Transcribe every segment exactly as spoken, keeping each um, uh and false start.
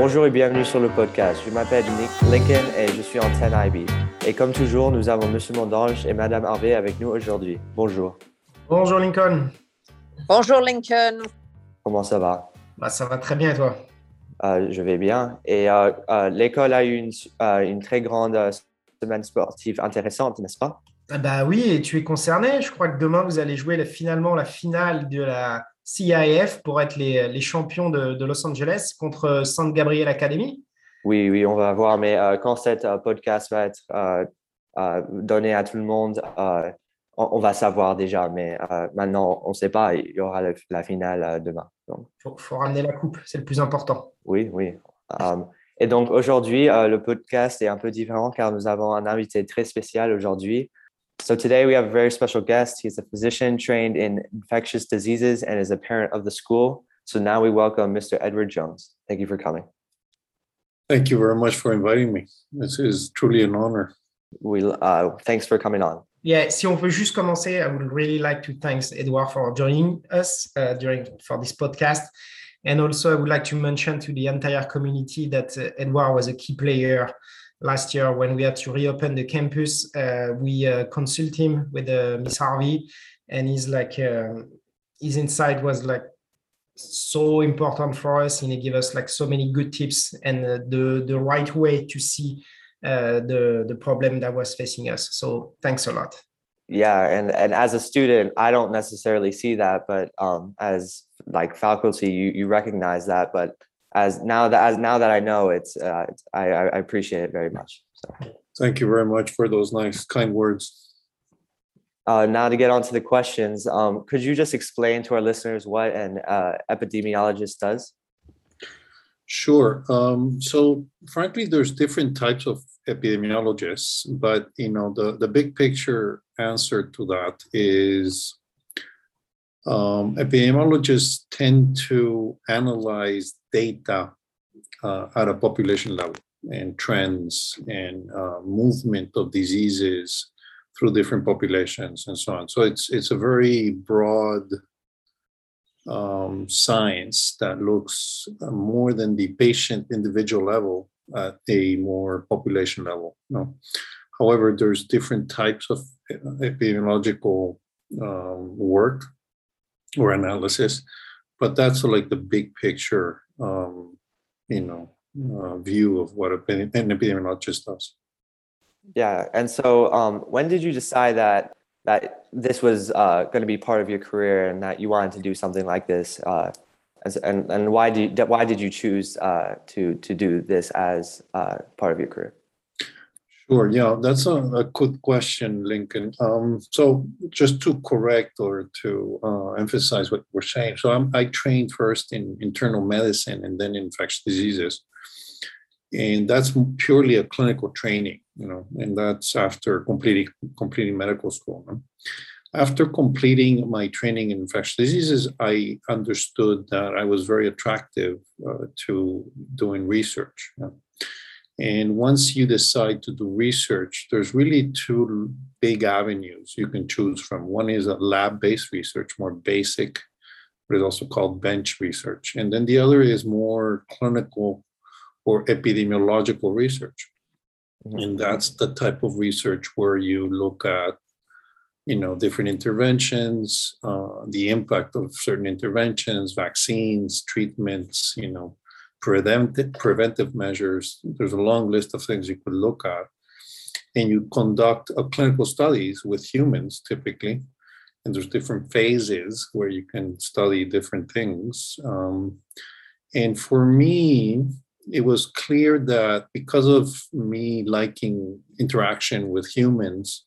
Bonjour et bienvenue sur le podcast. Je m'appelle Nick Lincoln et je suis en Thaï-Cambodian. Et comme toujours, nous avons M. Mondange et Mme Hervé avec nous aujourd'hui. Bonjour. Bonjour Lincoln. Bonjour Lincoln. Comment ça va? Bah, ça va très bien et toi? Euh, je vais bien. Et euh, euh, l'école a eu une, euh, une très grande euh, semaine sportive intéressante, n'est-ce pas? Bah oui, et tu es concerné. Je crois que demain, vous allez jouer la, finalement la finale de la C I F pour être les, les champions de, de Los Angeles contre Saint-Gabriel Academy. Oui, oui, on va voir. Mais euh, quand cet euh, podcast va être euh, euh, donné à tout le monde, euh, on, on va savoir déjà. Mais euh, maintenant, on ne sait pas. Il y aura le, la finale euh, demain. Il faut, faut ramener la coupe. C'est le plus important. Oui, oui. Um, et donc, aujourd'hui, euh, le podcast est un peu différent car nous avons un invité très spécial aujourd'hui. So today we have a very special guest. He's a physician trained in infectious diseases and is a parent of the school. So now we welcome Mister Edward Jones. Thank you for coming. Thank you very much for inviting me. This is truly an honor. We uh, thanks for coming on. Yeah, si on veut juste commencer, I would really like to thank Edouard for joining us uh, during for this podcast. And also I would like to mention to the entire community that uh, Edouard was a key player. Last year, when we had to reopen the campus, uh, we uh, consulted him with uh, Miss Harvey, and he's like, uh, his insight was like so important for us, and he gave us like so many good tips and uh, the the right way to see uh, the the problem that was facing us. So thanks a lot. Yeah, and and as a student, I don't necessarily see that, but um, as like faculty, you you recognize that, but. As now that as now that I know, it's, uh, it's I, I appreciate it very much. So. Thank you very much for those nice, kind words. Uh, now to get on to the questions, um, could you just explain to our listeners what an uh, epidemiologist does? Sure. Um, so, frankly, there's different types of epidemiologists, but you know the the big picture answer to that is. Um, epidemiologists tend to analyze data uh, at a population level and trends and uh, movement of diseases through different populations and so on. So it's it's a very broad um, science that looks more than the patient individual level at a more population level. No. However, there's different types of epidemiological um, work. Or analysis, but that's like the big picture, um, you know, uh, view of what an epidemiologist does. Yeah, and so um, when did you decide that that this was uh, going to be part of your career and that you wanted to do something like this? Uh, as, and and why do you, why did you choose uh, to to do this as uh, part of your career? Sure. Yeah, that's a, a good question, Lincoln. Um, so just to correct or to uh, emphasize what we're saying. So I'm, I trained first in internal medicine and then infectious diseases. And that's purely a clinical training, you know, and that's after completing completing medical school. No? After completing my training in infectious diseases, I understood that I was very attractive uh, to doing research. You know? And once you decide to do research, there's really two big avenues you can choose from. One is a lab-based research, more basic, but it's also called bench research. And then the other is more clinical or epidemiological research. Mm-hmm. And that's the type of research where you look at, you know, different interventions, uh, the impact of certain interventions, vaccines, treatments, you know, Preventive, preventive measures. There's a long list of things you could look at. And you conduct a clinical studies with humans typically. And there's different phases where you can study different things. Um, and for me, it was clear that because of me liking interaction with humans,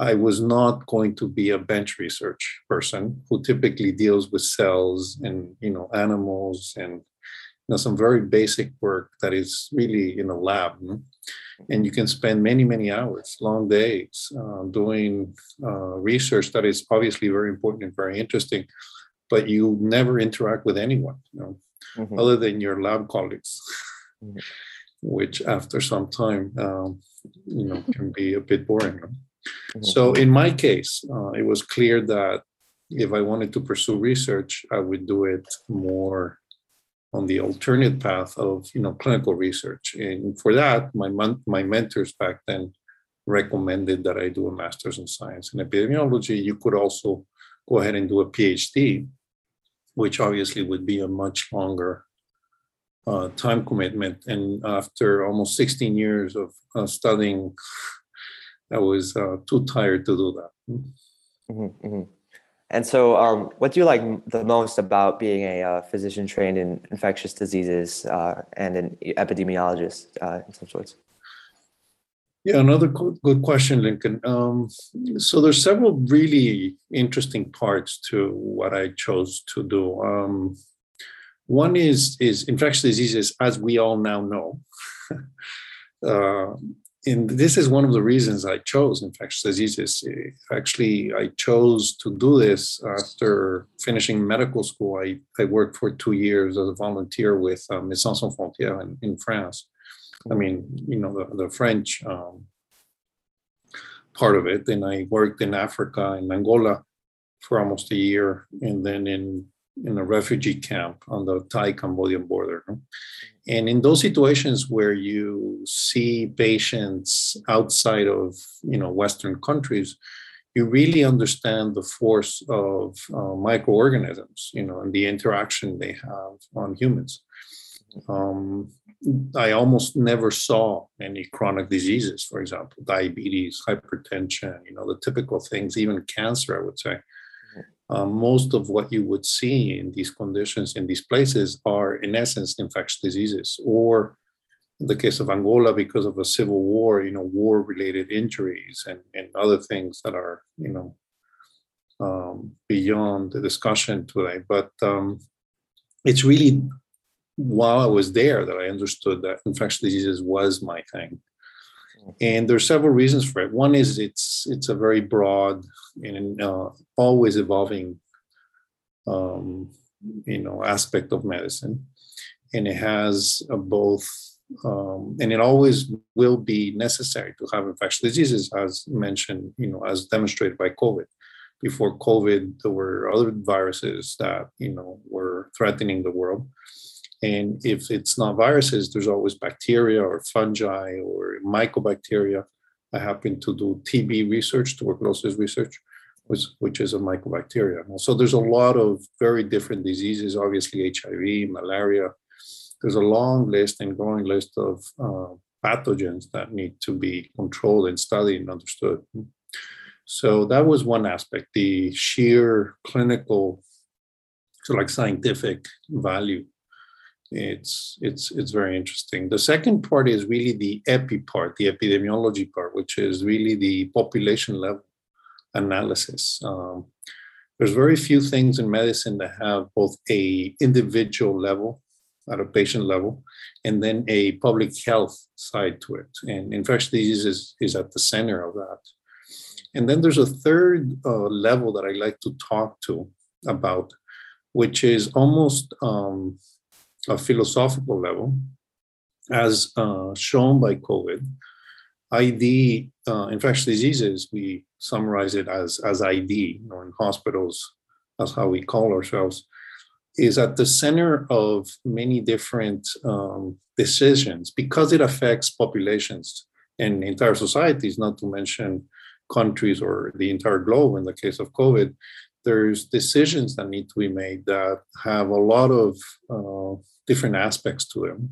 I was not going to be a bench research person who typically deals with cells and, you know, animals and know, some very basic work that is really in a lab, and you can spend many, many hours, long days uh, doing uh, research that is obviously very important and very interesting, but you never interact with anyone, you know, mm-hmm. other than your lab colleagues, mm-hmm. which after some time, um, you know, can be a bit boring. Mm-hmm. So in my case, uh, it was clear that if I wanted to pursue research, I would do it more on the alternate path of, you know, clinical research. And for that, my mon- my mentors back then recommended that I do a master's in science in epidemiology. You could also go ahead and do a PhD, which obviously would be a much longer uh, time commitment. And after almost sixteen years of uh, studying, I was uh, too tired to do that. Mm-hmm, mm-hmm. And so um, what do you like the most about being a uh, physician trained in infectious diseases uh, and an epidemiologist uh, in some sorts? Yeah, another good question, Lincoln. Um, so there's several really interesting parts to what I chose to do. Um, one is, is infectious diseases, as we all now know. uh, And this is one of the reasons I chose infectious diseases. Actually, I chose to do this after finishing medical school. I, I worked for two years as a volunteer with um, Médecins Sans Frontières in, in France. I mean, you know, the, the French um, part of it. And I worked in Africa, in Angola, for almost a year, and then in in a refugee camp on the Thai-Cambodian border. And in those situations where you see patients outside of, you know, Western countries, you really understand the force of uh, microorganisms, you know, and the interaction they have on humans. Um, I almost never saw any chronic diseases, for example, diabetes, hypertension, you know, the typical things, even cancer, I would say. Uh, most of what you would see in these conditions, in these places, are in essence infectious diseases, or in the case of Angola, because of the civil war, you know, war-related injuries and, and other things that are, you know, um, beyond the discussion today. But um, it's really while I was there that I understood that infectious diseases was my thing. And there are several reasons for it. One is it's it's a very broad and uh, always evolving, um, you know, aspect of medicine, and it has a both, um, and it always will be necessary to have infectious diseases, as mentioned, you know, as demonstrated by COVID. Before COVID, there were other viruses that, you know, were threatening the world. And if it's not viruses, there's always bacteria or fungi or mycobacteria. I happen to do T B research, tuberculosis research, which, which is a mycobacteria. So there's a lot of very different diseases, obviously H I V, malaria. There's a long list and growing list of uh, pathogens that need to be controlled and studied and understood. So that was one aspect, the sheer clinical, so like scientific value. It's it's it's very interesting. The second part is really the epi part, the epidemiology part, which is really the population level analysis. Um, there's very few things in medicine that have both a individual level, at a patient level, and then a public health side to it. And infectious diseases is, is at the center of that. And then there's a third uh, level that I like to talk to about, which is almost um, a philosophical level, as uh, shown by COVID. I D, uh, infectious diseases, we summarize it as, as I D, you know, in hospitals, that's how we call ourselves, is at the center of many different um, decisions because it affects populations and entire societies, not to mention countries or the entire globe in the case of COVID. There's decisions that need to be made that have a lot of uh, different aspects to them,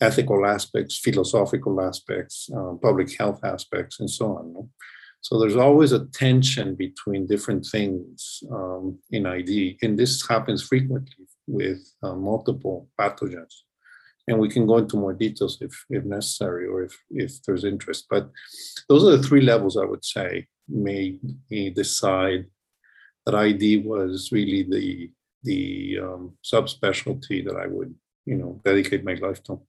ethical aspects, philosophical aspects, uh, public health aspects, and so on. So there's always a tension between different things um, in I D, and this happens frequently with uh, multiple pathogens. And we can go into more details if, if necessary or if, if there's interest. But those are the three levels I would say may decide that I D was really the the um, subspecialty that I would, you know, dedicate my life to.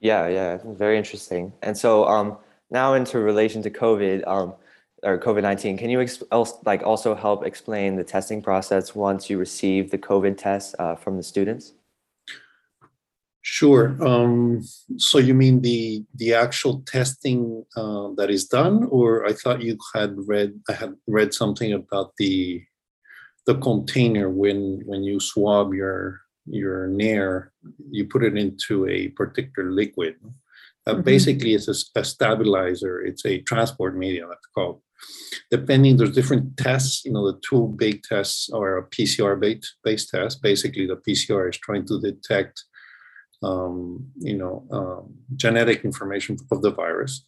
Yeah, yeah, very interesting. And so um, now into relation to COVID um, or COVID nineteen, can you ex- else, like also help explain the testing process once you receive the COVID test uh, from the students? Sure. Um, so you mean the the actual testing uh, that is done, or I thought you had read I had read something about the the container when when you swab your your nair, you put it into a particular liquid. Uh, mm-hmm. Basically, it's a, a stabilizer. It's a transport medium, that's called. Depending, there's different tests. You know, the two big tests are a P C R-based test. Basically, the P C R is trying to detect, um, you know, um, genetic information of the virus.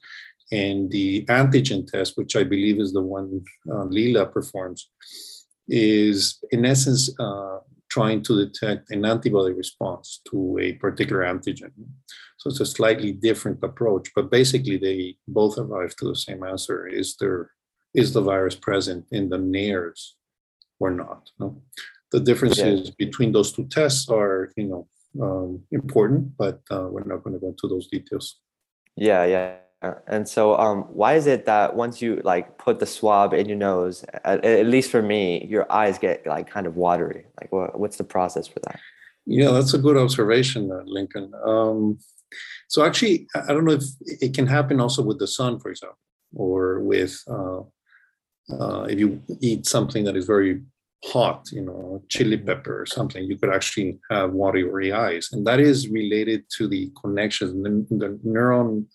And the antigen test, which I believe is the one uh, Lila performs, is in essence uh, trying to detect an antibody response to a particular antigen. So it's a slightly different approach, but basically they both arrive to the same answer. Is there, is the virus present in the nairs or not? No? The differences yeah. between those two tests are, you know, um, important, but uh, we're not going to go into those details. Yeah, yeah. And so um, why is it that once you like put the swab in your nose, at, at least for me, your eyes get like kind of watery? Like what, what's the process for that? Yeah, that's a good observation, uh, Lincoln. Um, so actually, I don't know if it can happen also with the sun, for example, or with uh, uh, if you eat something that is very hot, you know, chili pepper or something, you could actually have watery eyes. And that is related to the connections, the, the neuron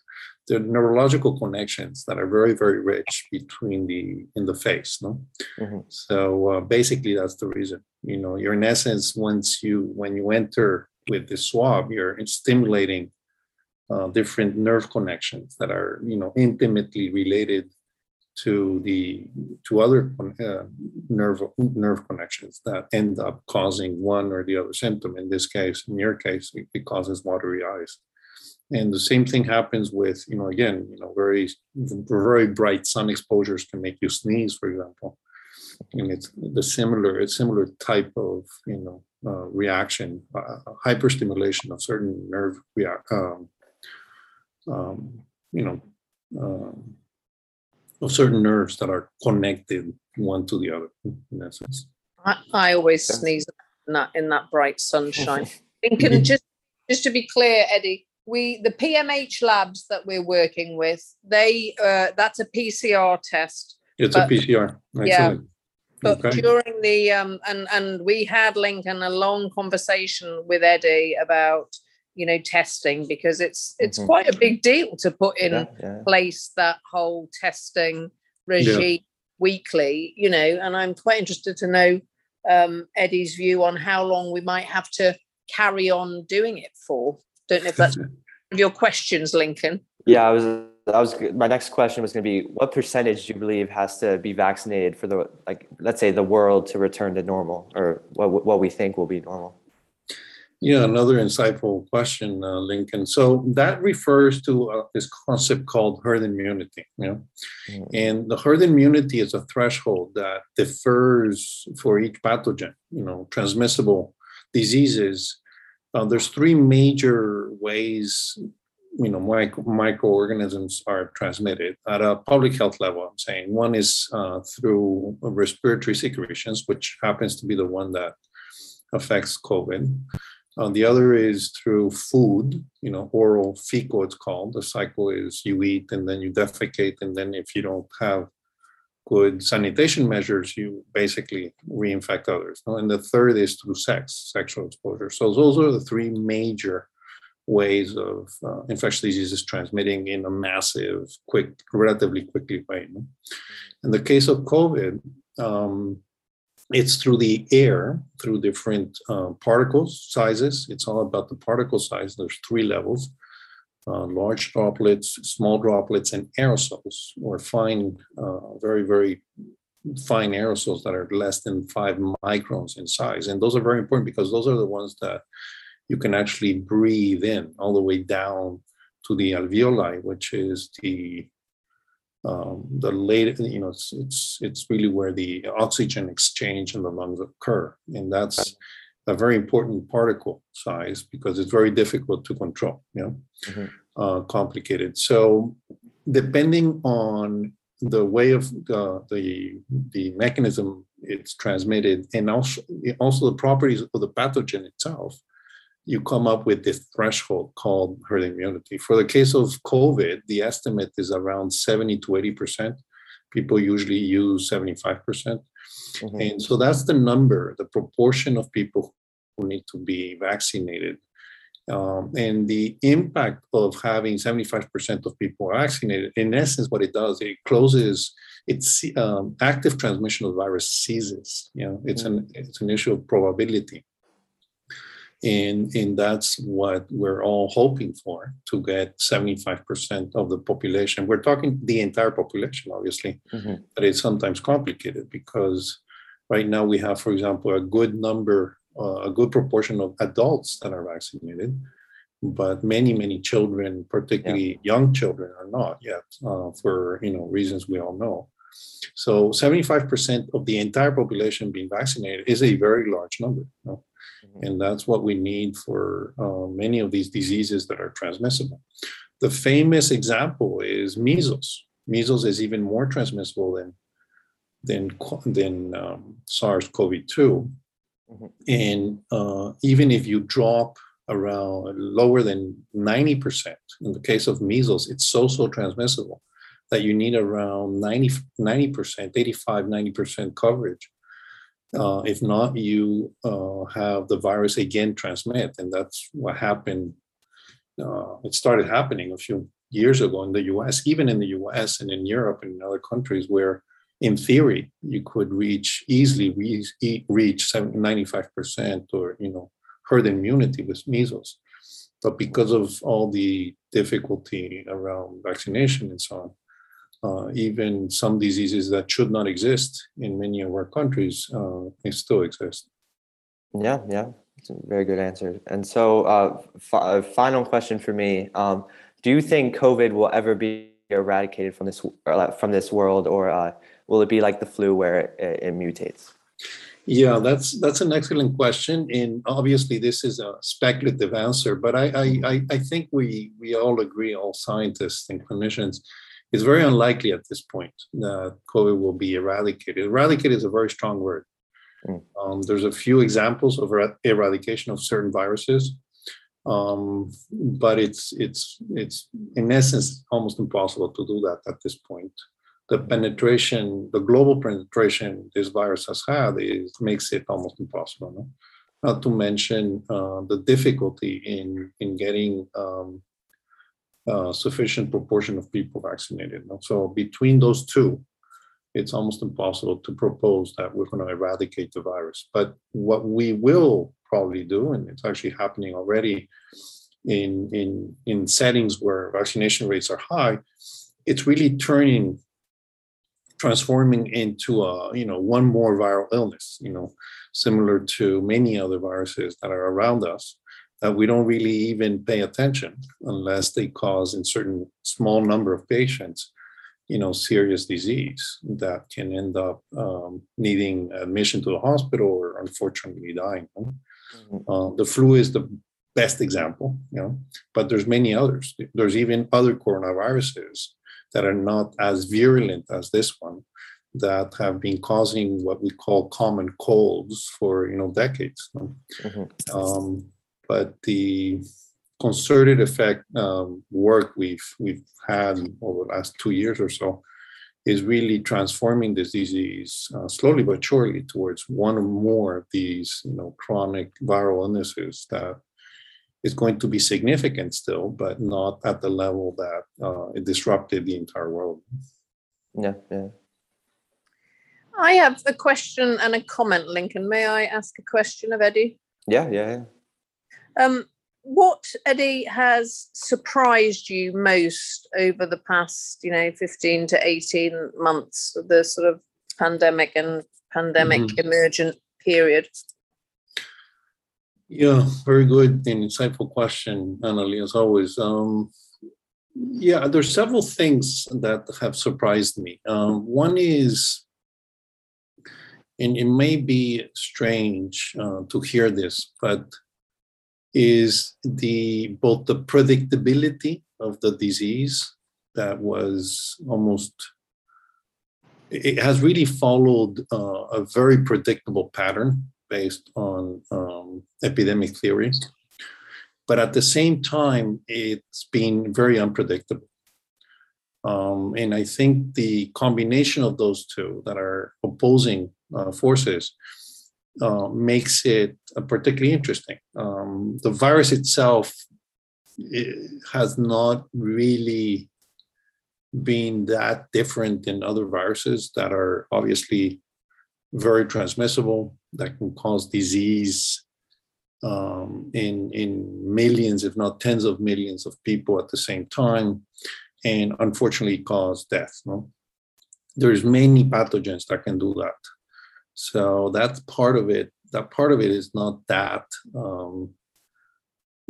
the neurological connections that are very, very rich between the, in the face. No? Mm-hmm. So uh, basically that's the reason, you know, you're in essence, once you, when you enter with the swab, you're stimulating uh, different nerve connections that are, you know, intimately related to the, to other uh, nerve, nerve connections that end up causing one or the other symptom. In this case, in your case, it, it causes watery eyes. And the same thing happens with, you know, again, you know, very, very bright sun exposures can make you sneeze, for example. And it's the similar, it's similar type of, you know, uh, reaction, uh, hyperstimulation of certain nerve, react, um, um, you know, um, of certain nerves that are connected one to the other, in essence. I, I always sneeze in that, in that bright sunshine. And can, just, just to be clear, Eddie, We the P M H labs that we're working with, they uh, that's a P C R test. It's but, a P C R. Excellent. Yeah. But okay. during the um and and we had Lincoln a long conversation with Eddie about, you know, testing, because it's it's mm-hmm. quite a big deal to put in yeah, yeah. place that whole testing regime yeah. weekly, you know, and I'm quite interested to know um Eddie's view on how long we might have to carry on doing it for. Don't know if that's one of your questions, Lincoln. Yeah, I was. I was. My next question was going to be: what percentage do you believe has to be vaccinated for the, like, let's say, the world to return to normal, or what what we think will be normal? Yeah, another insightful question, uh, Lincoln. So that refers to uh, this concept called herd immunity. You know, mm. and the herd immunity is a threshold that differs for each pathogen. You know, transmissible diseases. Uh, there's three major ways, you know, micro, microorganisms are transmitted at a public health level, I'm saying. One is uh, through respiratory secretions, which happens to be the one that affects COVID. Uh, the other is through food, you know, oral fecal, it's called. The cycle is you eat and then you defecate. And then if you don't have good sanitation measures, you basically reinfect others. And the third is through sex, sexual exposure. So those are the three major ways of uh, infectious diseases transmitting in a massive, quick, relatively quickly way. In the case of COVID, um, it's through the air, through different uh, particles, sizes. It's all about the particle size. There's three levels. Uh, large droplets, small droplets, and aerosols, or fine, uh, very, very fine aerosols that are less than five microns in size. And those are very important because those are the ones that you can actually breathe in all the way down to the alveoli, which is the um, the late, you know, it's, it's it's really where the oxygen exchange in the lungs occur, and that's a very important particle size because it's very difficult to control, you know, mm-hmm. uh, complicated. So depending on the way of uh, the the mechanism it's transmitted and also, also the properties of the pathogen itself, you come up with this threshold called herd immunity. For the case of COVID, the estimate is around seventy to eighty percent. People usually use seventy-five percent. Mm-hmm. And so that's the number, the proportion of people who need to be vaccinated. Um, and the impact of having seventy-five percent of people vaccinated, in essence, what it does, it closes its um, active transmission of virus ceases. You know, it's an it's an issue of probability, and and that's what we're all hoping for, to get seventy-five percent of the population. We're talking the entire population, obviously, mm-hmm. but it's sometimes complicated because right now we have, for example, a good number. Uh, a good proportion of adults that are vaccinated, but many, many children, particularly yeah. young children, are not yet uh, for you know reasons we all know. So seventy-five percent of the entire population being vaccinated is a very large number. You know? Mm-hmm. And that's what we need for uh, many of these diseases that are transmissible. The famous example is measles. Measles is even more transmissible than, than, than um, SARS-CoV two. And uh, even if you drop around lower than ninety percent, in the case of measles, it's so, so transmissible that you need around ninety, ninety percent, eighty-five, ninety percent coverage. Uh, if not, you uh, have the virus again transmit. And that's what happened. Uh, it started happening a few years ago in the U S, even in the U S and in Europe and in other countries where in theory, you could reach easily re- reach ninety-five percent or you know herd immunity with measles, but because of all the difficulty around vaccination and so on, uh, even some diseases that should not exist in many of our countries, uh, they still exist. Yeah, yeah, it's a very good answer. And so, uh, f- final question for me: um, do you think COVID will ever be eradicated from this from this world, or uh, will it be like the flu where it, it mutates? Yeah, that's that's an excellent question. And obviously this is a speculative answer, but I I, I think we, we all agree, all scientists and clinicians, it's very unlikely at this point that COVID will be eradicated. Eradicate is a very strong word. Mm. Um, there's a few examples of er- eradication of certain viruses, um, but it's it's it's in essence almost impossible to do that at this point. The penetration, the global penetration this virus has had is, makes it almost impossible. No? Not to mention uh, the difficulty in, in getting um, a sufficient proportion of people vaccinated. No? So between those two, it's almost impossible to propose that we're going to eradicate the virus. But what we will probably do, and it's actually happening already in, in, in settings where vaccination rates are high, it's really turning transforming into a, you know, one more viral illness, you know, similar to many other viruses that are around us that we don't really even pay attention unless they cause in certain small number of patients, you know, serious disease that can end up um, needing admission to the hospital or unfortunately dying. Mm-hmm. Uh, the flu is the best example, you know, but there's many others. There's even other coronaviruses that are not as virulent as this one, that have been causing what we call common colds for you know decades. Mm-hmm. Um, but the concerted effect um, work we've we've had over the last two years or so is really transforming this disease uh, slowly but surely towards one or more of these you know chronic viral illnesses that is going to be significant still, but not at the level that uh, it disrupted the entire world. Yeah, yeah. I have a question and a comment, Lincoln. May I ask a question of Eddie? Yeah, yeah, yeah. Um, what, Eddie, has surprised you most over the past, you know, fifteen to eighteen months of the sort of pandemic and pandemic mm-hmm. emergent period? Yeah, very good and insightful question, Annalie, as always. Um, yeah, there's several things that have surprised me. Um, one is, and it may be strange uh, to hear this, but is the both the predictability of the disease that was almost, it has really followed uh, a very predictable pattern based on um, epidemic theory, but at the same time, it's been very unpredictable. Um, and I think the combination of those two that are opposing uh, forces uh, makes it particularly interesting. Um, the virus itself it has not really been that different than other viruses that are obviously very transmissible, that can cause disease um, in, in millions, if not tens of millions of people at the same time, and unfortunately cause death. No? There's many pathogens that can do that. So that's part of it. That part of it is not that um,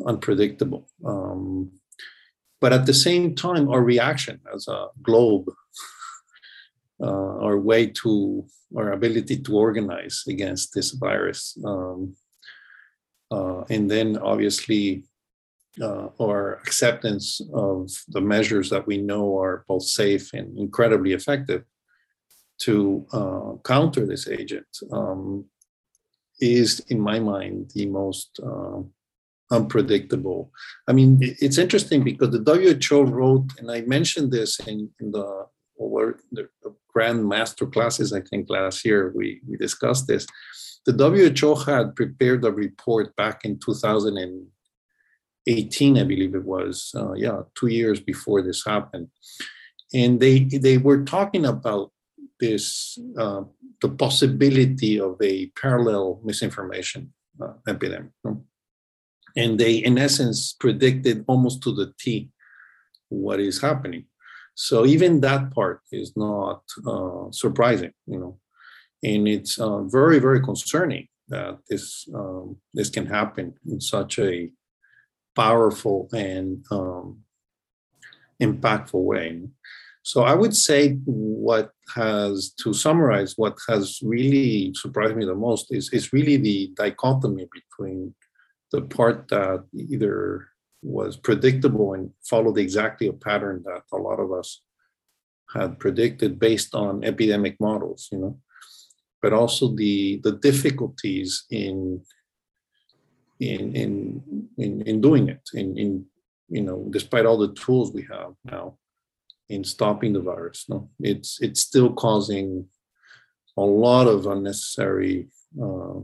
unpredictable. Um, but at the same time, our reaction as a globe, uh, our way to, our ability to organize against this virus, um, uh, and then obviously uh, our acceptance of the measures that we know are both safe and incredibly effective to uh, counter this agent um, is, in my mind, the most uh, unpredictable. I mean, it's interesting because the W H O wrote, and I mentioned this in, in the, well, the grand master classes, I think last year we, we discussed this. The W H O had prepared a report back in two thousand eighteen, I believe it was, uh, yeah, two years before this happened. And they, they were talking about this, uh, the possibility of a parallel misinformation uh, epidemic. And they, in essence, predicted almost to the T what is happening. So even that part is not uh, surprising, you know, and it's uh, very, very concerning that this um, this can happen in such a powerful and um, impactful way. So I would say what has, to summarize, what has really surprised me the most is, is really the dichotomy between the part that either was predictable and followed exactly a pattern that a lot of us had predicted based on epidemic models, you know, but also the the difficulties in in in in, in doing it, in in you know, despite all the tools we have now in stopping the virus, no, it's it's still causing a lot of unnecessary. Uh,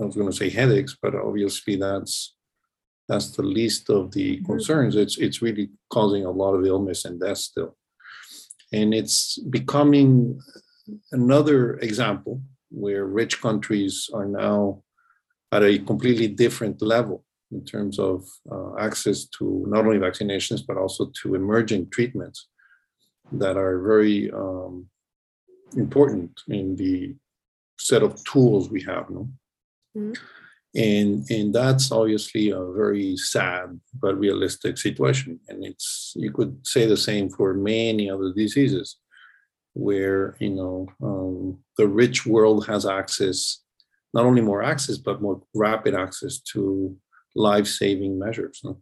I was going to say headaches, but obviously that's. That's the least of the concerns. It's it's really causing a lot of illness and death still. And it's becoming another example where rich countries are now at a completely different level in terms of uh, access to not only vaccinations, but also to emerging treatments that are very um, important in the set of tools we have. No? Mm-hmm. And, and that's obviously a very sad but realistic situation. And it's, you could say the same for many other diseases where, you know, um, the rich world has access, not only more access, but more rapid access to life-saving measures. No?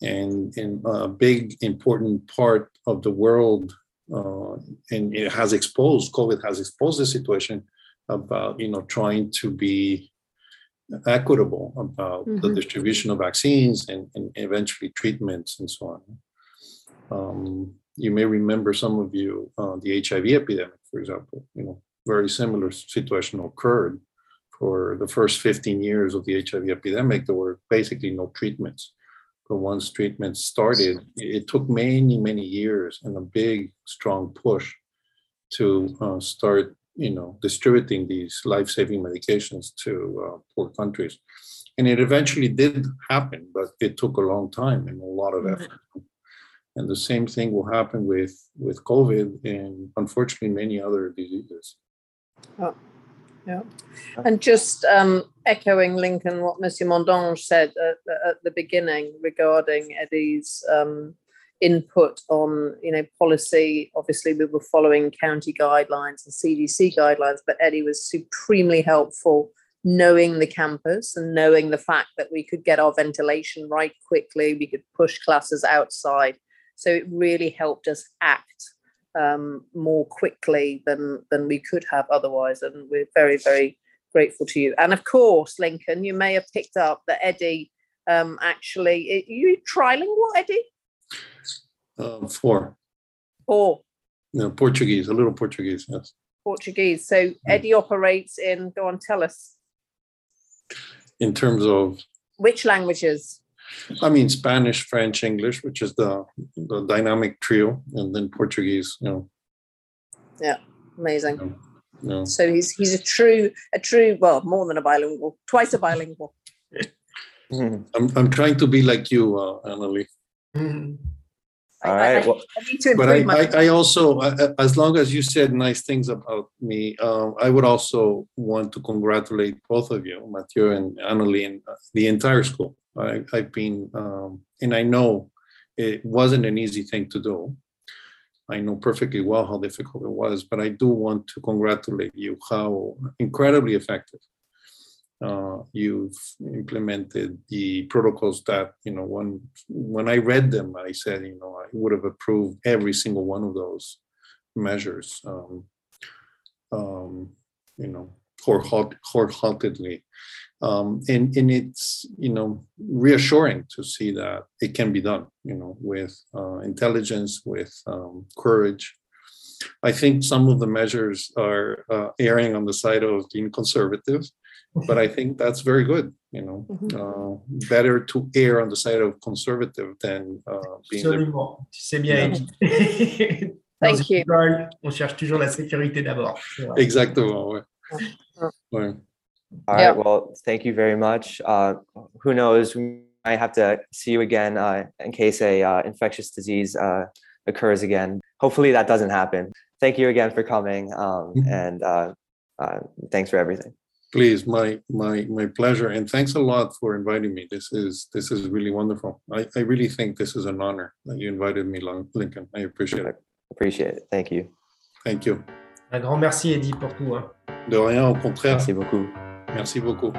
And, and a big important part of the world, uh, and it has exposed, COVID has exposed the situation about, you know, trying to be equitable about mm-hmm. the distribution of vaccines and, and eventually treatments and so on. Um, you may remember, some of you, uh, the H I V epidemic, for example, you know, very similar situation occurred for the first fifteen years of the H I V epidemic. There were basically no treatments, but once treatments started, it took many, many years and a big, strong push to uh, start you know, distributing these life-saving medications to uh, poor countries. And it eventually did happen, but it took a long time and a lot of effort. And the same thing will happen with, with COVID and unfortunately many other diseases. Oh, yeah. And just um, echoing Lincoln, what Monsieur Mondange said at the, at the beginning regarding Eddie's um, input on, you know, policy. Obviously, we were following county guidelines and C D C guidelines, but Eddie was supremely helpful knowing the campus and knowing the fact that we could get our ventilation right quickly, we could push classes outside. So it really helped us act um, more quickly than, than we could have otherwise. And we're very, very grateful to you. And of course, Lincoln, you may have picked up that Eddie um, actually, are you trilingual, Eddie? Uh, four. Four. No, Portuguese, a little Portuguese, yes. Portuguese. So Eddie operates in, go on, tell us. In terms of? Which languages? I mean, Spanish, French, English, which is the, the dynamic trio, and then Portuguese, you know. Yeah, amazing. Yeah. Yeah. So he's he's a true, a true, well, more than a bilingual, twice a bilingual. Mm. I'm I'm trying to be like you, uh, Annalie. Mm. All I, right. I, well, I need to but I, my- I, I also, I, as long as you said nice things about me, uh, I would also want to congratulate both of you, Mathieu and Annalie, and the entire school. I, I've been, um, and I know it wasn't an easy thing to do. I know perfectly well how difficult it was, but I do want to congratulate you how incredibly effective uh, you've implemented the protocols that, you know, when, when I read them, I said, you know, I would have approved every single one of those measures, um, um, you know, wholeheartedly. Um, and, and it's, you know, reassuring to see that it can be done, you know, with uh, intelligence, with um, courage. I think some of the measures are uh, erring on the side of being conservative, but I think that's very good, you know, mm-hmm. uh, better to err on the side of conservative than uh, being Absolument, tu sais bien. Thank you. On cherche toujours la sécurité d'abord. Exactement, ouais. ouais. All right. Yeah. Well, thank you very much. Uh, who knows? We might have to see you again uh, in case a uh, infectious disease uh, occurs again. Hopefully, that doesn't happen. Thank you again for coming, um, and uh, uh, thanks for everything. Please, my my my pleasure, and thanks a lot for inviting me. This is this is really wonderful. I, I really think this is an honor that you invited me, Lincoln. I appreciate it. Appreciate it. Thank you. Thank you. Un grand merci, Eddie, pour tout. Hein. De rien, au contraire. Merci beaucoup. Merci beaucoup.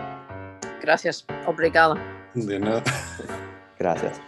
Gracias. Obrigada. De nada. Gracias.